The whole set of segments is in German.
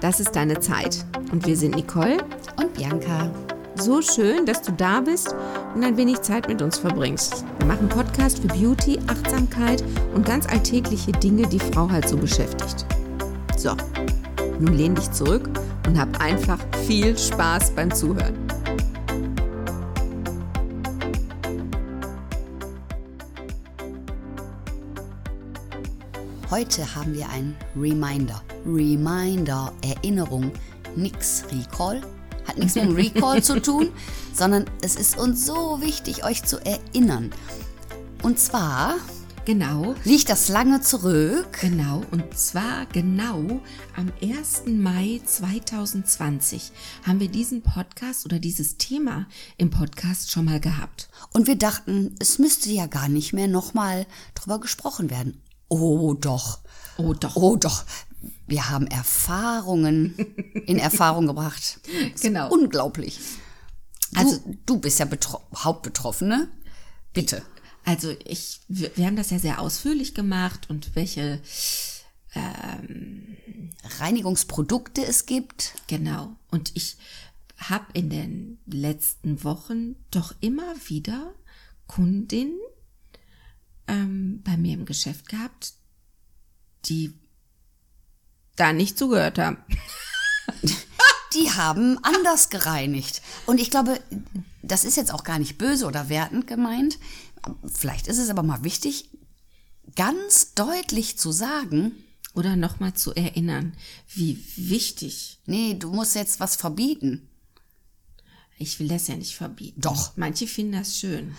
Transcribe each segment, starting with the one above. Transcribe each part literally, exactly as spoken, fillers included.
Das ist deine Zeit. Und wir sind Nicole und Bianca. So schön, dass du da bist und ein wenig Zeit mit uns verbringst. Wir machen Podcast für Beauty, Achtsamkeit und ganz alltägliche Dinge, die Frau halt so beschäftigt. So, nun lehn dich zurück und hab einfach viel Spaß beim Zuhören. Heute haben wir ein Reminder. Reminder, Erinnerung, nix Recall. Hat nichts mit dem Recall zu tun, sondern es ist uns so wichtig, euch zu erinnern. Und zwar genau liegt das lange zurück. Genau, und zwar genau am ersten Mai zweitausendzwanzig haben wir diesen Podcast oder dieses Thema im Podcast schon mal gehabt. Und wir dachten, es müsste ja gar nicht mehr nochmal drüber gesprochen werden. Oh doch, oh doch, oh doch. Wir haben Erfahrungen in Erfahrung gebracht. Das genau. Ist unglaublich. Du, also du bist ja betro- Hauptbetroffene. Bitte. Also ich, wir, wir haben das ja sehr ausführlich gemacht und welche ähm, Reinigungsprodukte es gibt. Genau. Und ich habe in den letzten Wochen doch immer wieder Kundinnen bei mir im Geschäft gehabt, die da nicht zugehört haben. Die haben anders gereinigt. Und ich glaube, das ist jetzt auch gar nicht böse oder wertend gemeint. Vielleicht ist es aber mal wichtig, ganz deutlich zu sagen. Oder nochmal zu erinnern, wie wichtig. Nee, du musst jetzt was verbieten. Ich will das ja nicht verbieten. Doch. Manche finden das schön.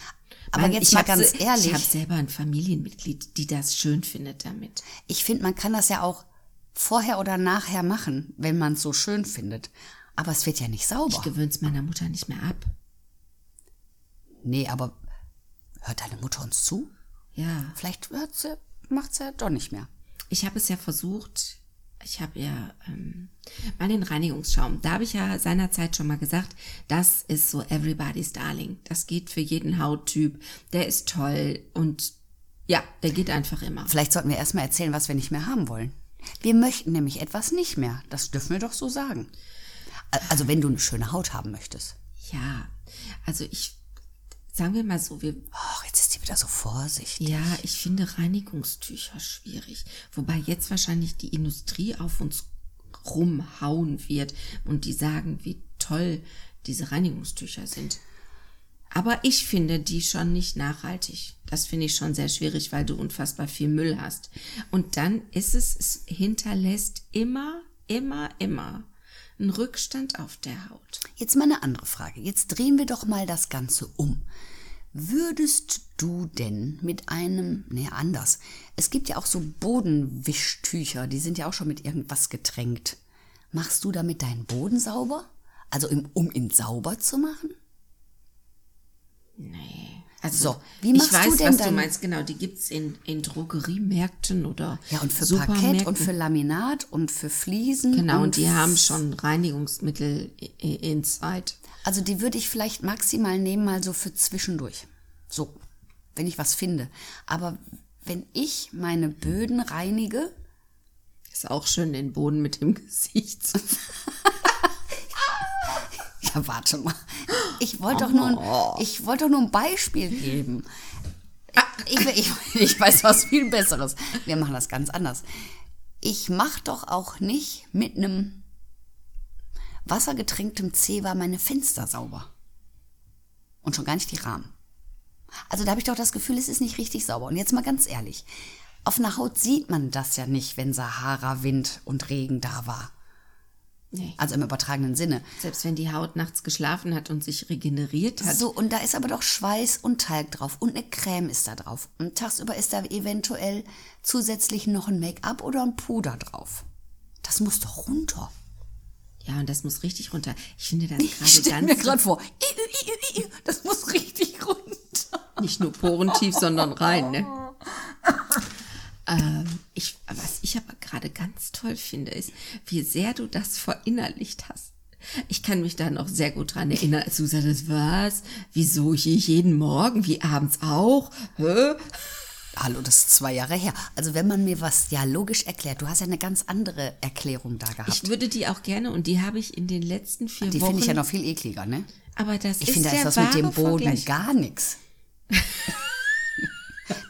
Aber man, jetzt mal ganz se- ehrlich. Ich habe selber ein Familienmitglied, die das schön findet damit. Ich finde, man kann das ja auch vorher oder nachher machen, wenn man es so schön findet. Aber es wird ja nicht sauber. Ich gewöhne es meiner Mutter nicht mehr ab. Nee, aber hört deine Mutter uns zu? Ja. Vielleicht hört's ja, macht es ja doch nicht mehr. Ich habe es ja versucht. Ich habe ja ähm, mal den Reinigungsschaum. Da habe ich ja seinerzeit schon mal gesagt, das ist so everybody's darling. Das geht für jeden Hauttyp. Der ist toll und ja, der geht einfach immer. Vielleicht sollten wir erstmal erzählen, was wir nicht mehr haben wollen. Wir möchten nämlich etwas nicht mehr. Das dürfen wir doch so sagen. Also wenn du eine schöne Haut haben möchtest. Ja, also ich, sagen wir mal so, wir... Oh, jetzt ist die wieder so vorsichtig. Ja, ich finde Reinigungstücher schwierig. Wobei jetzt wahrscheinlich die Industrie auf uns rumhauen wird und die sagen, wie toll diese Reinigungstücher sind. Aber ich finde die schon nicht nachhaltig. Das finde ich schon sehr schwierig, weil du unfassbar viel Müll hast. Und dann ist es, es hinterlässt immer, immer, immer einen Rückstand auf der Haut. Jetzt mal eine andere Frage. Jetzt drehen wir doch mal das Ganze um. Würdest du denn mit einem, nee, anders. Es gibt ja auch so Bodenwischtücher, die sind ja auch schon mit irgendwas getränkt. Machst du damit deinen Boden sauber? Also im, um ihn sauber zu machen? Nee. Also, so, wie machst ich weiß, du denn was dein... du meinst, genau, die gibt's in, in Drogeriemärkten oder ja, und für Parkett und für Laminat und für Fliesen. Genau, und, und die f- haben schon Reinigungsmittel inside. Also die würde ich vielleicht maximal nehmen, mal so für zwischendurch. So, wenn ich was finde. Aber wenn ich meine Böden reinige... Ist auch schön, den Boden mit dem Gesicht zu Ja, warte mal. Ich wollte doch, oh. wollt doch nur ein Beispiel geben. Ich, ich, ich weiß was viel Besseres. Wir machen das ganz anders. Ich mache doch auch nicht mit einem wassergetränktem Zewa meine Fenster sauber. Und schon gar nicht die Rahmen. Also da habe ich doch das Gefühl, es ist nicht richtig sauber. Und jetzt mal ganz ehrlich. Auf einer Haut sieht man das ja nicht, wenn Sahara, Wind und Regen da war. Nee. Also im übertragenen Sinne. Selbst wenn die Haut nachts geschlafen hat und sich regeneriert hat. So, und da ist aber doch Schweiß und Talg drauf und eine Creme ist da drauf. Und tagsüber ist da eventuell zusätzlich noch ein Make-up oder ein Puder drauf. Das muss doch runter. Ja, und das muss richtig runter. Ich finde das gerade ganz... Ich stelle mir gerade vor, das muss richtig runter. Nicht nur porentief, sondern rein, ne? Ähm, ich, was ich aber gerade ganz toll finde, ist, wie sehr du das verinnerlicht hast. Ich kann mich da noch sehr gut dran erinnern, als du gesagt hast, was, wieso ich jeden Morgen, wie abends auch, hä? Hallo, das ist zwei Jahre her. Also wenn man mir was ja logisch erklärt, du hast ja eine ganz andere Erklärung da gehabt. Ich würde die auch gerne, und die habe ich in den letzten vier die Wochen... Die finde ich ja noch viel ekliger, ne? Aber das ich ist finde, da der ist was mit dem Boden Vergleich. Gar nichts.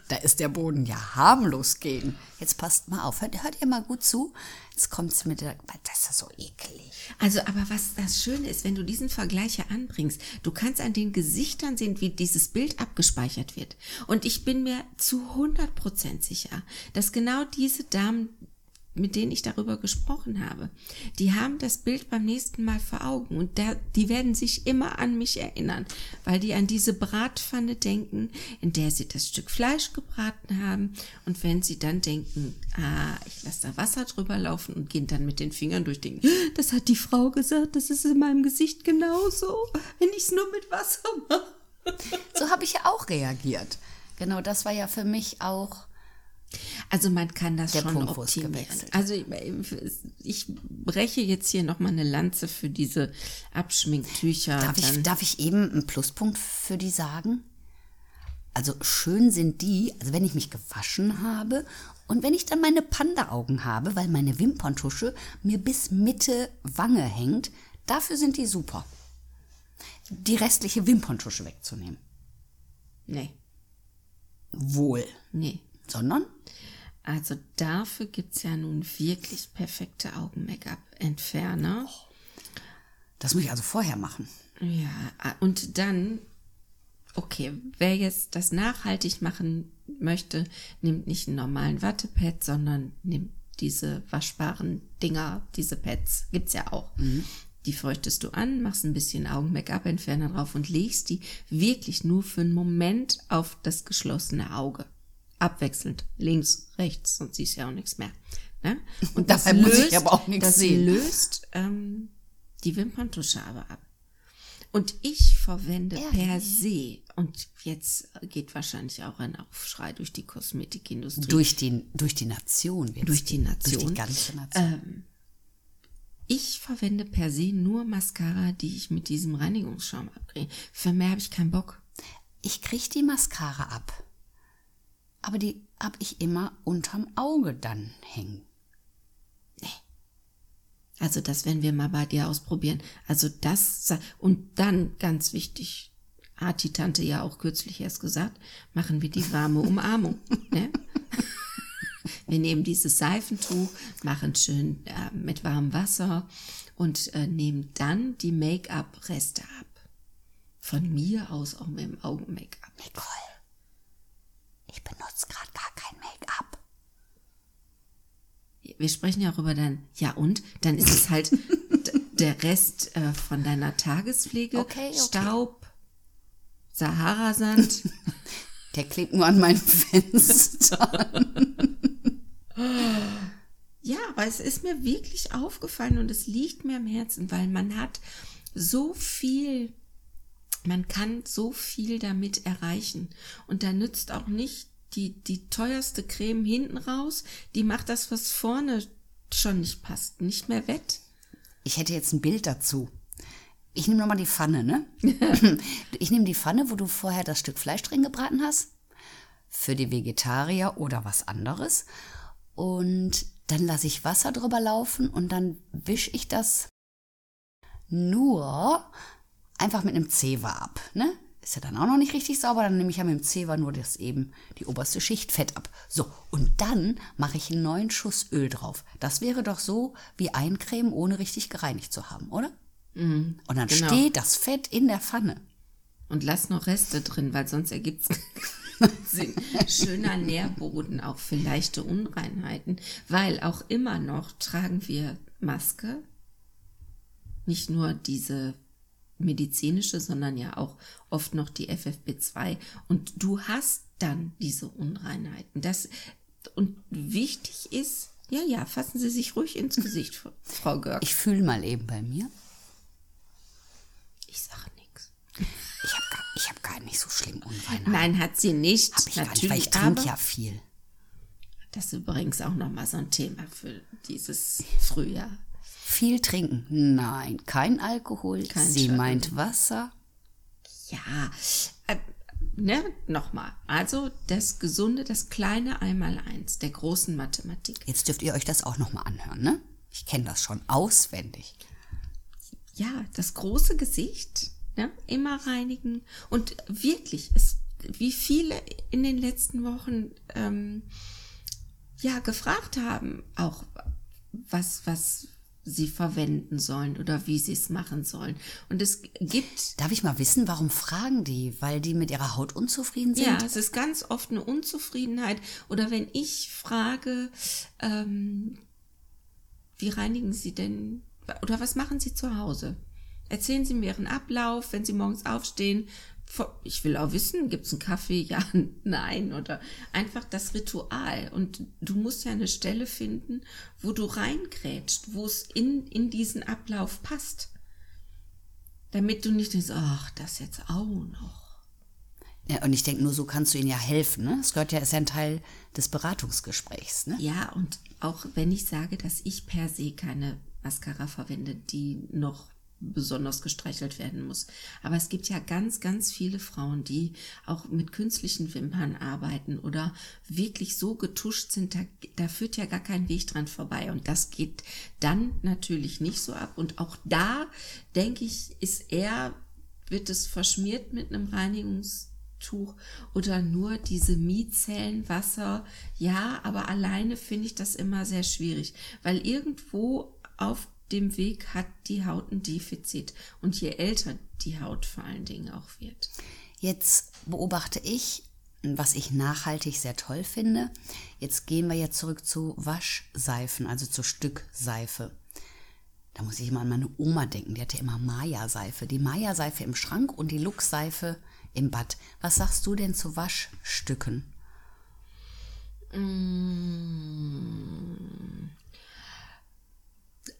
Da ist der Boden ja harmlos gegen. Jetzt passt mal auf, hört, hört ihr mal gut zu. Jetzt kommt es mit der, das ist so eklig. Also, aber was das Schöne ist, wenn du diesen Vergleich hier anbringst, du kannst an den Gesichtern sehen, wie dieses Bild abgespeichert wird. Und ich bin mir zu hundert Prozent sicher, dass genau diese Damen, mit denen ich darüber gesprochen habe, die haben das Bild beim nächsten Mal vor Augen, und da, die werden sich immer an mich erinnern, weil die an diese Bratpfanne denken, in der sie das Stück Fleisch gebraten haben, und wenn sie dann denken, ah, ich lasse da Wasser drüber laufen und gehen dann mit den Fingern durch den, das hat die Frau gesagt, das ist in meinem Gesicht genauso, wenn ich es nur mit Wasser mache. So habe ich ja auch reagiert. Genau, das war ja für mich auch... Also man kann das der schon Punkt, optimieren. Also ich breche jetzt hier nochmal eine Lanze für diese Abschminktücher. Darf ich, darf ich eben einen Pluspunkt für die sagen? Also schön sind die, also wenn ich mich gewaschen habe und wenn ich dann meine Panda-Augen habe, weil meine Wimperntusche mir bis Mitte Wange hängt, dafür sind die super. Die restliche Wimperntusche wegzunehmen. Nee. Wohl. Nee. Sondern? Also dafür gibt es ja nun wirklich perfekte Augen-Make-up-Entferner. Das muss ich also vorher machen. Ja, und dann, okay, wer jetzt das nachhaltig machen möchte, nimmt nicht einen normalen Wattepad, sondern nimmt diese waschbaren Dinger, diese Pads, gibt es ja auch. Mhm. Die feuchtest du an, machst ein bisschen Augen-Make-up-Entferner drauf und legst die wirklich nur für einen Moment auf das geschlossene Auge. Abwechselnd, links, rechts, sonst siehst du ja auch nichts mehr. Ne? Und das dabei löst, muss ich aber auch nichts das sehen. löst ähm, die Wimperntusche aber ab. Und ich verwende Ehrlich? per se, und jetzt geht wahrscheinlich auch ein Aufschrei durch die Kosmetikindustrie. Durch die, durch die Nation. Wird's durch die Nation. Durch die ganze Nation. Ähm, ich verwende per se nur Mascara, die ich mit diesem Reinigungsschaum abkriege. Für mehr habe ich keinen Bock. Ich kriege die Mascara ab. Aber die habe ich immer unterm Auge dann hängen. Nee. Also das werden wir mal bei dir ausprobieren. Also das, und dann, ganz wichtig, hat die Tante ja auch kürzlich erst gesagt, machen wir die warme Umarmung. Ne? Wir nehmen dieses Seifentuch, machen schön äh, mit warmem Wasser und äh, nehmen dann die Make-up-Reste ab. Von mir aus auch mit dem Augen-Make-up. Nicole. Ich benutze gerade gar kein Make-up. Wir sprechen ja auch über dein... Ja und? Dann ist es halt d- der Rest äh, von deiner Tagespflege. Okay, okay. Staub, Saharasand. Der klebt nur an meinem Fenster. Ja, aber es ist mir wirklich aufgefallen und es liegt mir am Herzen, weil man hat so viel... Man kann so viel damit erreichen. Und da nützt auch nicht die, die teuerste Creme hinten raus. Die macht das, was vorne schon nicht passt, nicht mehr wett. Ich hätte jetzt ein Bild dazu. Ich nehme nochmal die Pfanne, ne? Ich nehme die Pfanne, wo du vorher das Stück Fleisch drin gebraten hast. Für die Vegetarier oder was anderes. Und dann lasse ich Wasser drüber laufen und dann wische ich das nur... einfach mit einem Zewa ab, ne? Ist ja dann auch noch nicht richtig sauber, dann nehme ich ja mit dem Zewa nur das eben, die oberste Schicht Fett ab. So, und dann mache ich einen neuen Schuss Öl drauf. Das wäre doch so wie eincremen, ohne richtig gereinigt zu haben, oder? Mhm, und dann genau. steht das Fett in der Pfanne. Und lass noch Reste drin, weil sonst ergibt es Sinn. Schöner Nährboden auch für leichte Unreinheiten, weil auch immer noch tragen wir Maske, nicht nur diese... medizinische, sondern ja auch oft noch die F F P zwei, und du hast dann diese Unreinheiten. Das, und wichtig ist, ja, ja, fassen Sie sich ruhig ins Gesicht, Frau Görg. Ich fühle mal eben bei mir. Ich sage nichts. Ich habe gar, ich hab gar nicht so schlimm Unreinheiten. Nein, hat sie nicht. Hab ich Natürlich, gar nicht, weil ich trinke ja viel. Das ist übrigens auch nochmal so ein Thema für dieses Frühjahr. Viel trinken. Nein, kein Alkohol. Kein Sie Schönen. meint Wasser. Ja, ne, nochmal. Also das gesunde, das kleine Einmaleins der großen Mathematik. Jetzt dürft ihr euch das auch nochmal anhören, ne? Ich kenne das schon auswendig. Ja, das große Gesicht, ne, immer reinigen. Und wirklich, es, wie viele in den letzten Wochen ähm, ja gefragt haben, auch was, was sie verwenden sollen oder wie sie es machen sollen. Und es gibt... Darf ich mal wissen, warum fragen die? Weil die mit ihrer Haut unzufrieden sind? Ja, es ist ganz oft eine Unzufriedenheit. Oder wenn ich frage, ähm, wie reinigen Sie denn, oder was machen Sie zu Hause? Erzählen Sie mir Ihren Ablauf, wenn Sie morgens aufstehen. Ich will auch wissen, gibt es einen Kaffee? Ja, nein. Oder einfach das Ritual. Und du musst ja eine Stelle finden, wo du reingrätscht, wo es in, in diesen Ablauf passt. Damit du nicht denkst, ach, das jetzt auch noch. Ja, und ich denke, nur so kannst du ihnen ja helfen. Ne? Das gehört ja, ist ja ein Teil des Beratungsgesprächs. Ne? Ja, und auch wenn ich sage, dass ich per se keine Mascara verwende, die noch besonders gestreichelt werden muss. Aber es gibt ja ganz, ganz viele Frauen, die auch mit künstlichen Wimpern arbeiten oder wirklich so getuscht sind, da, da führt ja gar kein Weg dran vorbei. Und das geht dann natürlich nicht so ab. Und auch da, denke ich, ist eher, wird es verschmiert mit einem Reinigungstuch oder nur diese Micellenwasser. Ja, aber alleine finde ich das immer sehr schwierig, weil irgendwo auf dem Weg hat die Haut ein Defizit. Und je älter die Haut vor allen Dingen auch wird. Jetzt beobachte ich, was ich nachhaltig sehr toll finde. Jetzt gehen wir jetzt zurück zu Waschseifen, also zu Stückseife. Da muss ich immer an meine Oma denken. Die hatte immer Maya-Seife. Die Maya-Seife im Schrank und die Lux-Seife im Bad. Was sagst du denn zu Waschstücken? Mmh.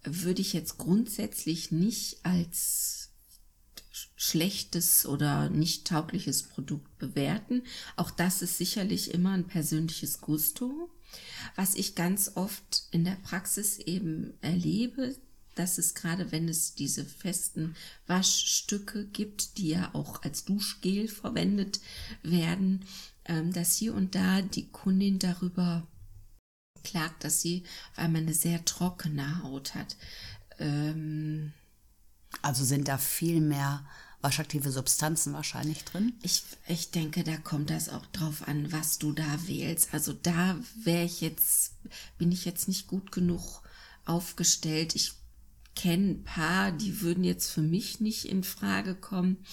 Würde ich jetzt grundsätzlich nicht als schlechtes oder nicht taugliches Produkt bewerten. Auch das ist sicherlich immer ein persönliches Gusto. Was ich ganz oft in der Praxis eben erlebe, dass es gerade, wenn es diese festen Waschstücke gibt, die ja auch als Duschgel verwendet werden, dass hier und da die Kundin darüber klagt, dass sie, weil man eine sehr trockene Haut hat. Ähm, also sind da viel mehr waschaktive Substanzen wahrscheinlich drin? Ich, ich denke, da kommt das auch drauf an, was du da wählst. Also da wäre ich jetzt, bin ich jetzt nicht gut genug aufgestellt. Ich kenne ein paar, die würden jetzt für mich nicht in Frage kommen.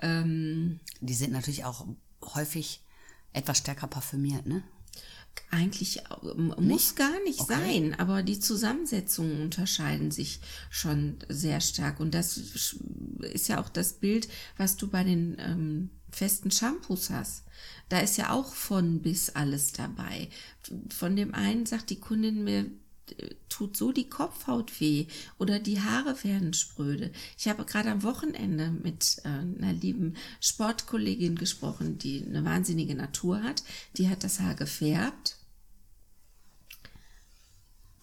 Ähm, die sind natürlich auch häufig etwas stärker parfümiert, ne? Eigentlich muss nicht? Gar nicht okay. sein, aber die Zusammensetzungen unterscheiden sich schon sehr stark. Und das ist ja auch das Bild, was du bei den ähm, festen Shampoos hast. Da ist ja auch von bis alles dabei. Von dem einen sagt die Kundin mir, tut so die Kopfhaut weh oder die Haare werden spröde. Ich habe gerade am Wochenende mit einer lieben Sportkollegin gesprochen, die eine wahnsinnige Natur hat. Die hat das Haar gefärbt.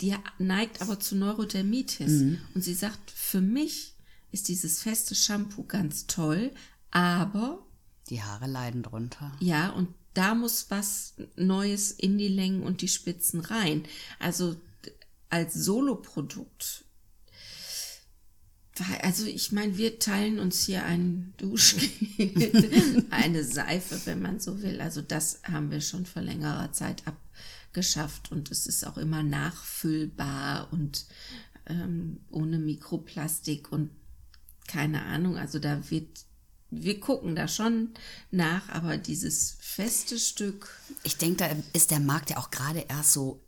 Die neigt aber zu Neurodermitis. Mhm. Und sie sagt, für mich ist dieses feste Shampoo ganz toll, aber... Die Haare leiden drunter. Ja, und da muss was Neues in die Längen und die Spitzen rein. Also als Soloprodukt. Also ich meine, wir teilen uns hier einen Duschgel, eine Seife, wenn man so will. Also das haben wir schon vor längerer Zeit abgeschafft und es ist auch immer nachfüllbar und ähm, ohne Mikroplastik und keine Ahnung. Also da wird, wir gucken da schon nach, aber dieses feste Stück. Ich denke, da ist der Markt ja auch gerade erst so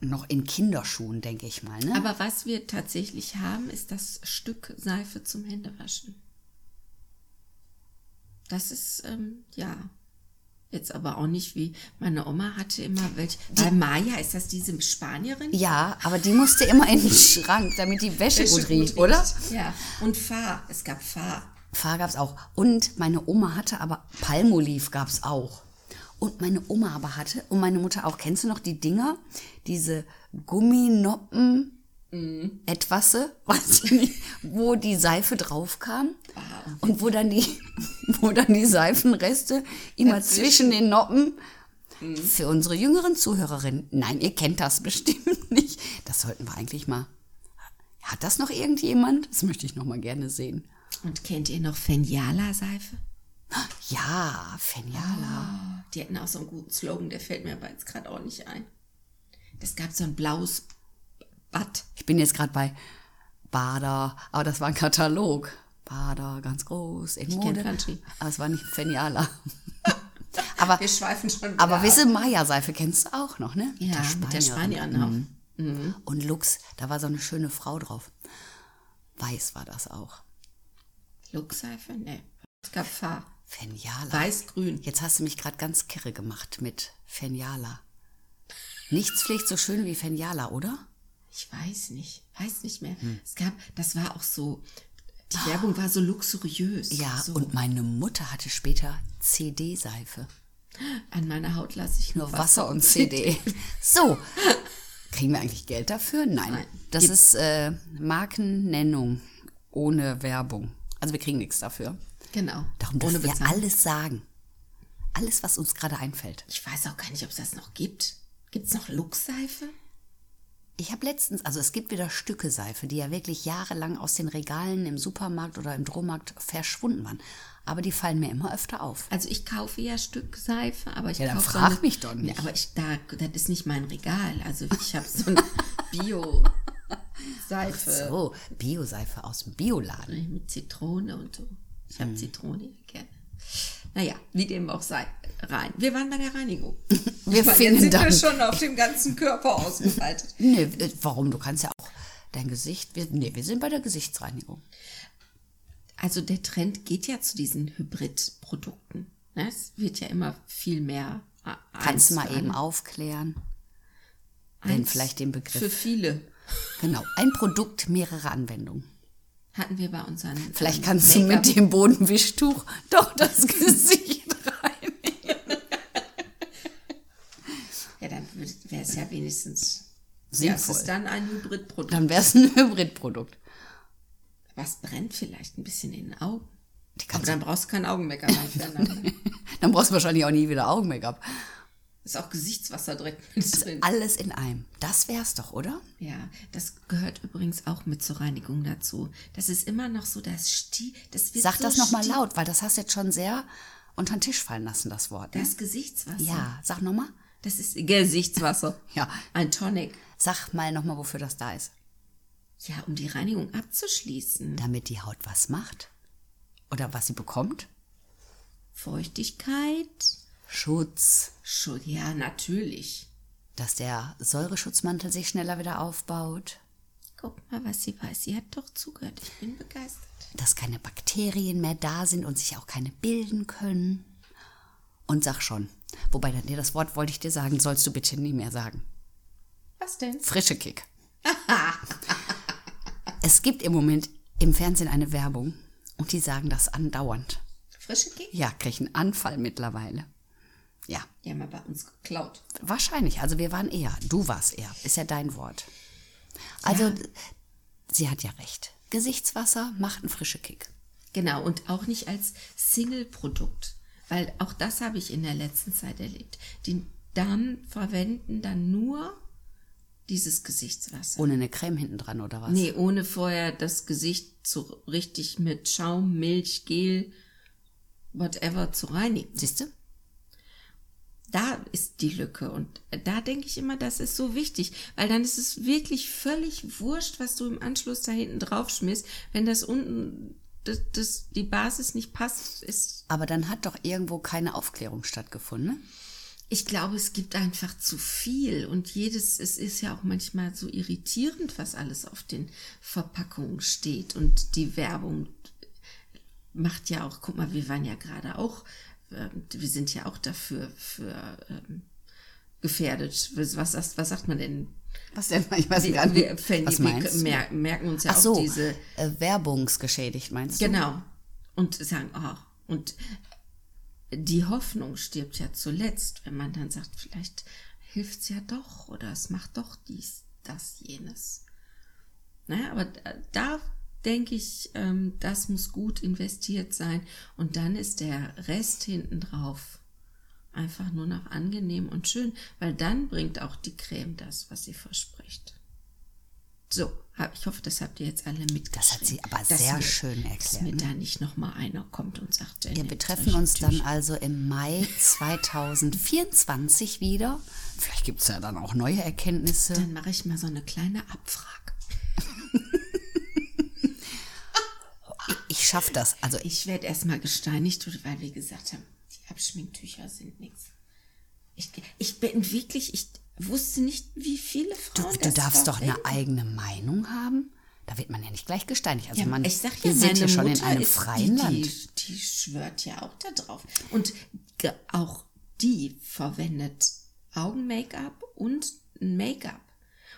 noch in Kinderschuhen, denke ich mal. Ne? Aber was wir tatsächlich haben, ist das Stück Seife zum Händewaschen. Das ist, ähm, ja, jetzt aber auch nicht wie, meine Oma hatte immer welche, bei Maya ist das diese Spanierin? Ja, aber die musste immer in den Schrank, damit die Wäsche, Wäsche gut riecht, oder? Riecht. Ja, und Fahr, es gab Fahr. Fahr gab es auch. Und meine Oma hatte aber, Palmolive gab es auch. Und meine Oma aber hatte und meine Mutter auch. Kennst du noch die Dinger? Diese Gumminoppen, mhm. etwas, weiß ich nicht, wo die Seife drauf kam ah. und wo dann die, wo dann die Seifenreste immer zwischen den Noppen. Mhm. Für unsere jüngeren Zuhörerinnen, nein, ihr kennt das bestimmt nicht. Das sollten wir eigentlich mal. Hat das noch irgendjemand? Das möchte ich noch mal gerne sehen. Und kennt ihr noch Fenjala-Seife? Ja, Fenjala. Oh, die hatten auch so einen guten Slogan, der fällt mir aber jetzt gerade auch nicht ein. Es gab so ein blaues Bad. Ich bin jetzt gerade bei Bader, aber das war ein Katalog. Bader, ganz groß, in Mode. Aber es war nicht Fenjala. aber, wir schweifen schon aber Wisse Maya-Seife kennst du auch noch, ne? Ja, mit der Spanierin auch. Mhm. Mhm. Und Lux, da war so eine schöne Frau drauf. Weiß war das auch. Lux-Seife? Ne. Es gab Fahr. Fenjala. Weiß-grün. Jetzt hast du mich gerade ganz kirre gemacht mit Fenjala. Nichts pflegt so schön wie Fenjala, oder? Ich weiß nicht. Weiß nicht mehr. Hm. Es gab, das war auch so, die oh. Werbung war so luxuriös. Ja, so. Und meine Mutter hatte später C D-Seife. An meiner Haut lasse ich nur Wasser, Wasser und C D. So. Kriegen wir eigentlich Geld dafür? Nein. Nein. Das Gibt ist äh, Markennennung ohne Werbung. Also wir kriegen nichts dafür. Genau. Darum dürfen wir alles sagen. Alles, was uns gerade einfällt. Ich weiß auch gar nicht, ob es das noch gibt. Gibt es noch Lux-Seife? Ich habe letztens, also es gibt wieder Stücke-Seife, die ja wirklich jahrelang aus den Regalen im Supermarkt oder im Drohmarkt verschwunden waren. Aber die fallen mir immer öfter auf. Also ich kaufe ja Stück-Seife, aber ich ja, kaufe... Ja, dann frag so mich doch nicht. Ne, aber ich, da, das ist nicht mein Regal. Also ich habe so eine Bio-Seife. Ach so, Bio-Seife aus dem Bioladen. Mit Zitrone und so. Ich habe hm. Zitrone gerne. Naja, wie dem auch sei, rein. Wir waren bei der Reinigung. Wir meine, finden jetzt sind dann, wir schon auf dem ganzen Körper ausgebreitet. Nee, warum? Du kannst ja auch dein Gesicht... Wir, nee, wir sind bei der Gesichtsreinigung. Also der Trend geht ja zu diesen Hybridprodukten. Ne? Es wird ja immer viel mehr... Kannst du mal eben aufklären? Wenn vielleicht den Begriff... Für viele. Genau, ein Produkt, mehrere Anwendungen. Hatten wir bei unseren... Vielleicht kannst du mit dem Bodenwischtuch doch das Gesicht reinigen. Ja, dann wäre es ja wenigstens sinnvoll. Das ist dann ein Hybridprodukt. Dann wäre es ein Hybridprodukt. Was brennt vielleicht ein bisschen in den Augen. Aber dann brauchst du kein Augen-Make-up mehr. Dann brauchst du wahrscheinlich auch nie wieder Augen-Make-up. Ist auch Gesichtswasser direkt mit drin. Alles in einem. Das wär's doch, oder? Ja, das gehört übrigens auch mit zur Reinigung dazu. Das ist immer noch so das Stil. Das Sag so das nochmal laut, weil das hast du jetzt schon sehr unter den Tisch fallen lassen, das Wort. Ne? Das Gesichtswasser. Ja, sag nochmal. Das ist Gesichtswasser. Ja. Ein Tonic. Sag mal nochmal, wofür das da ist. Ja, um die Reinigung abzuschließen. Damit die Haut was macht. Oder was sie bekommt. Feuchtigkeit. Schutz. Schutz. Ja, natürlich. Dass der Säureschutzmantel sich schneller wieder aufbaut. Guck mal, was sie weiß. Sie hat doch zugehört. Ich bin begeistert. Dass keine Bakterien mehr da sind und sich auch keine bilden können. Und sag schon. Wobei, das Wort wollte ich dir sagen, sollst du bitte nie mehr sagen. Was denn? Frische Kick. Es gibt im Moment im Fernsehen eine Werbung und die sagen das andauernd. Frische Kick? Ja, krieg einen Anfall mittlerweile. Ja. Die haben aber bei uns geklaut. Wahrscheinlich. Also wir waren eher. Du warst eher. Ist ja dein Wort. Also ja. Sie hat ja recht. Gesichtswasser macht einen frischen Kick. Genau. Und auch nicht als Single-Produkt. Weil auch das habe ich in der letzten Zeit erlebt. Die Damen verwenden dann nur dieses Gesichtswasser. Ohne eine Creme hinten dran oder was? Nee, ohne vorher das Gesicht zu, richtig mit Schaum, Milch, Gel, whatever zu reinigen. Siehst du? Da ist die Lücke und da denke ich immer, das ist so wichtig, weil dann ist es wirklich völlig wurscht, was du im Anschluss da hinten drauf schmierst, wenn das unten, das, das, die Basis nicht passt. Ist. Aber dann hat doch irgendwo keine Aufklärung stattgefunden, ne? Ich glaube, es gibt einfach zu viel und jedes, es ist ja auch manchmal so irritierend, was alles auf den Verpackungen steht und die Werbung macht ja auch, guck mal, wir waren ja gerade auch Wir sind ja auch dafür für, ähm, gefährdet. Was, was, was sagt man denn? Was denn? Ich weiß gar nicht. Wir, wir, was meinst wir mer- merken uns ja Ach auch so, diese... Äh, werbungsgeschädigt, meinst du? Genau. Und sagen, oh, und die Hoffnung stirbt ja zuletzt, wenn man dann sagt, vielleicht hilft es ja doch oder es macht doch dies, das, jenes. Naja, aber da denke ich, ähm, das muss gut investiert sein. Und dann ist der Rest hinten drauf einfach nur noch angenehm und schön, weil dann bringt auch die Creme das, was sie verspricht. So, ich hoffe, das habt ihr jetzt alle mitgeschrieben. Das hat sie aber sehr mir, schön erklärt. Dass mir da nicht nochmal einer kommt und sagt, Janet, ja, wir treffen uns dann also im Mai zweitausendvierundzwanzig wieder. Vielleicht gibt es ja dann auch neue Erkenntnisse. Dann mache ich mal so eine kleine Abfrage. Ich schaffe das. Also ich werde erstmal gesteinigt, weil wir gesagt haben, die Abschminktücher sind nichts. Ich, ich bin wirklich, ich wusste nicht, wie viele Frauen du, das Du darfst doch eine eigene Meinung haben. Da wird man ja nicht gleich gesteinigt. Also ja, man, ich sag ja, wir sind ja schon Mutter in einem freien die, Land. Die, die schwört ja auch da drauf. Und auch die verwendet Augen-Make-up und Make-up.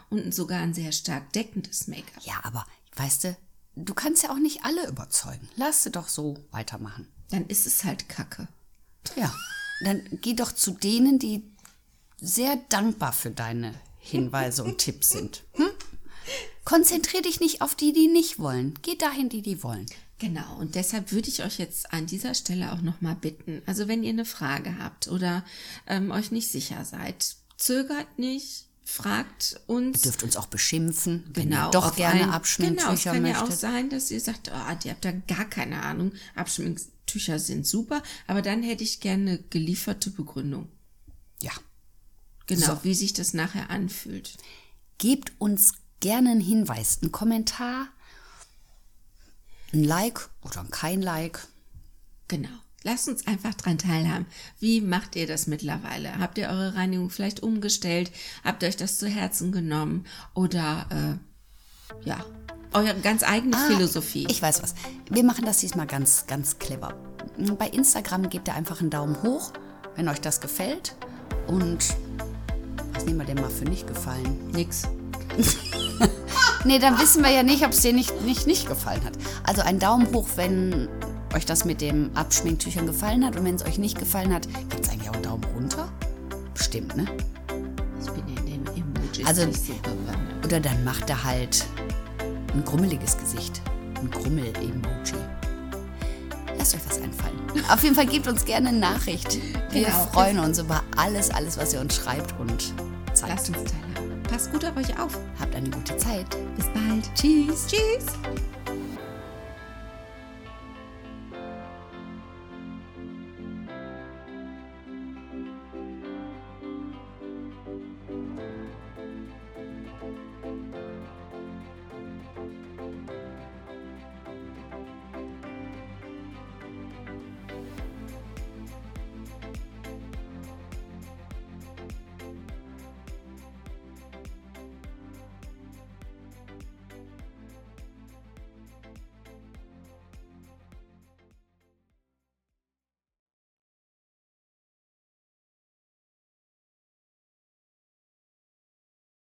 Und sogar ein sehr stark deckendes Make-up. Ja, aber weißt du, du kannst ja auch nicht alle überzeugen. Lass sie doch so weitermachen. Dann ist es halt Kacke. Ja, dann geh doch zu denen, die sehr dankbar für deine Hinweise und Tipps sind. Hm? Konzentrier dich nicht auf die, die nicht wollen. Geh dahin, die die wollen. Genau, und deshalb würde ich euch jetzt an dieser Stelle auch nochmal bitten, also wenn ihr eine Frage habt oder ähm, euch nicht sicher seid, zögert nicht. Fragt uns. Ihr dürft uns auch beschimpfen, wenn genau, ihr doch gerne ein, Abschminktücher möchtet. Genau, es kann möchtet. Ja auch sein, dass ihr sagt, oh, ihr habt da gar keine Ahnung, Abschminktücher sind super, aber dann hätte ich gerne eine gelieferte Begründung. Ja. Genau, so. Wie sich das nachher anfühlt. Gebt uns gerne einen Hinweis, einen Kommentar, ein Like oder kein Like. Genau. Lasst uns einfach dran teilhaben. Wie macht ihr das mittlerweile? Habt ihr eure Reinigung vielleicht umgestellt? Habt ihr euch das zu Herzen genommen? Oder, äh, ja, eure ganz eigene ah, Philosophie. Ich weiß was. Wir machen das diesmal ganz, ganz clever. Bei Instagram gebt ihr einfach einen Daumen hoch, wenn euch das gefällt. Und was nehmen wir denn mal für nicht gefallen? Nix. Nee, dann wissen wir ja nicht, ob es dir nicht, nicht, nicht gefallen hat. Also einen Daumen hoch, wenn euch das mit dem Abschminktüchern gefallen hat, und wenn es euch nicht gefallen hat, gibt es eigentlich auch einen Daumen runter? Bestimmt, ne? Ich bin ja in dem Emoji. Also, nicht sehr verwandt. Oder dann macht er halt ein grummeliges Gesicht. Ein Grummel-Emoji. Lasst euch was einfallen. Auf jeden Fall gebt uns gerne eine Nachricht. Wir ja, freuen uns über alles, alles, was ihr uns schreibt und zeigt. Lasst uns teilhaben. Passt gut auf euch auf. Habt eine gute Zeit. Bis bald. Tschüss. Tschüss.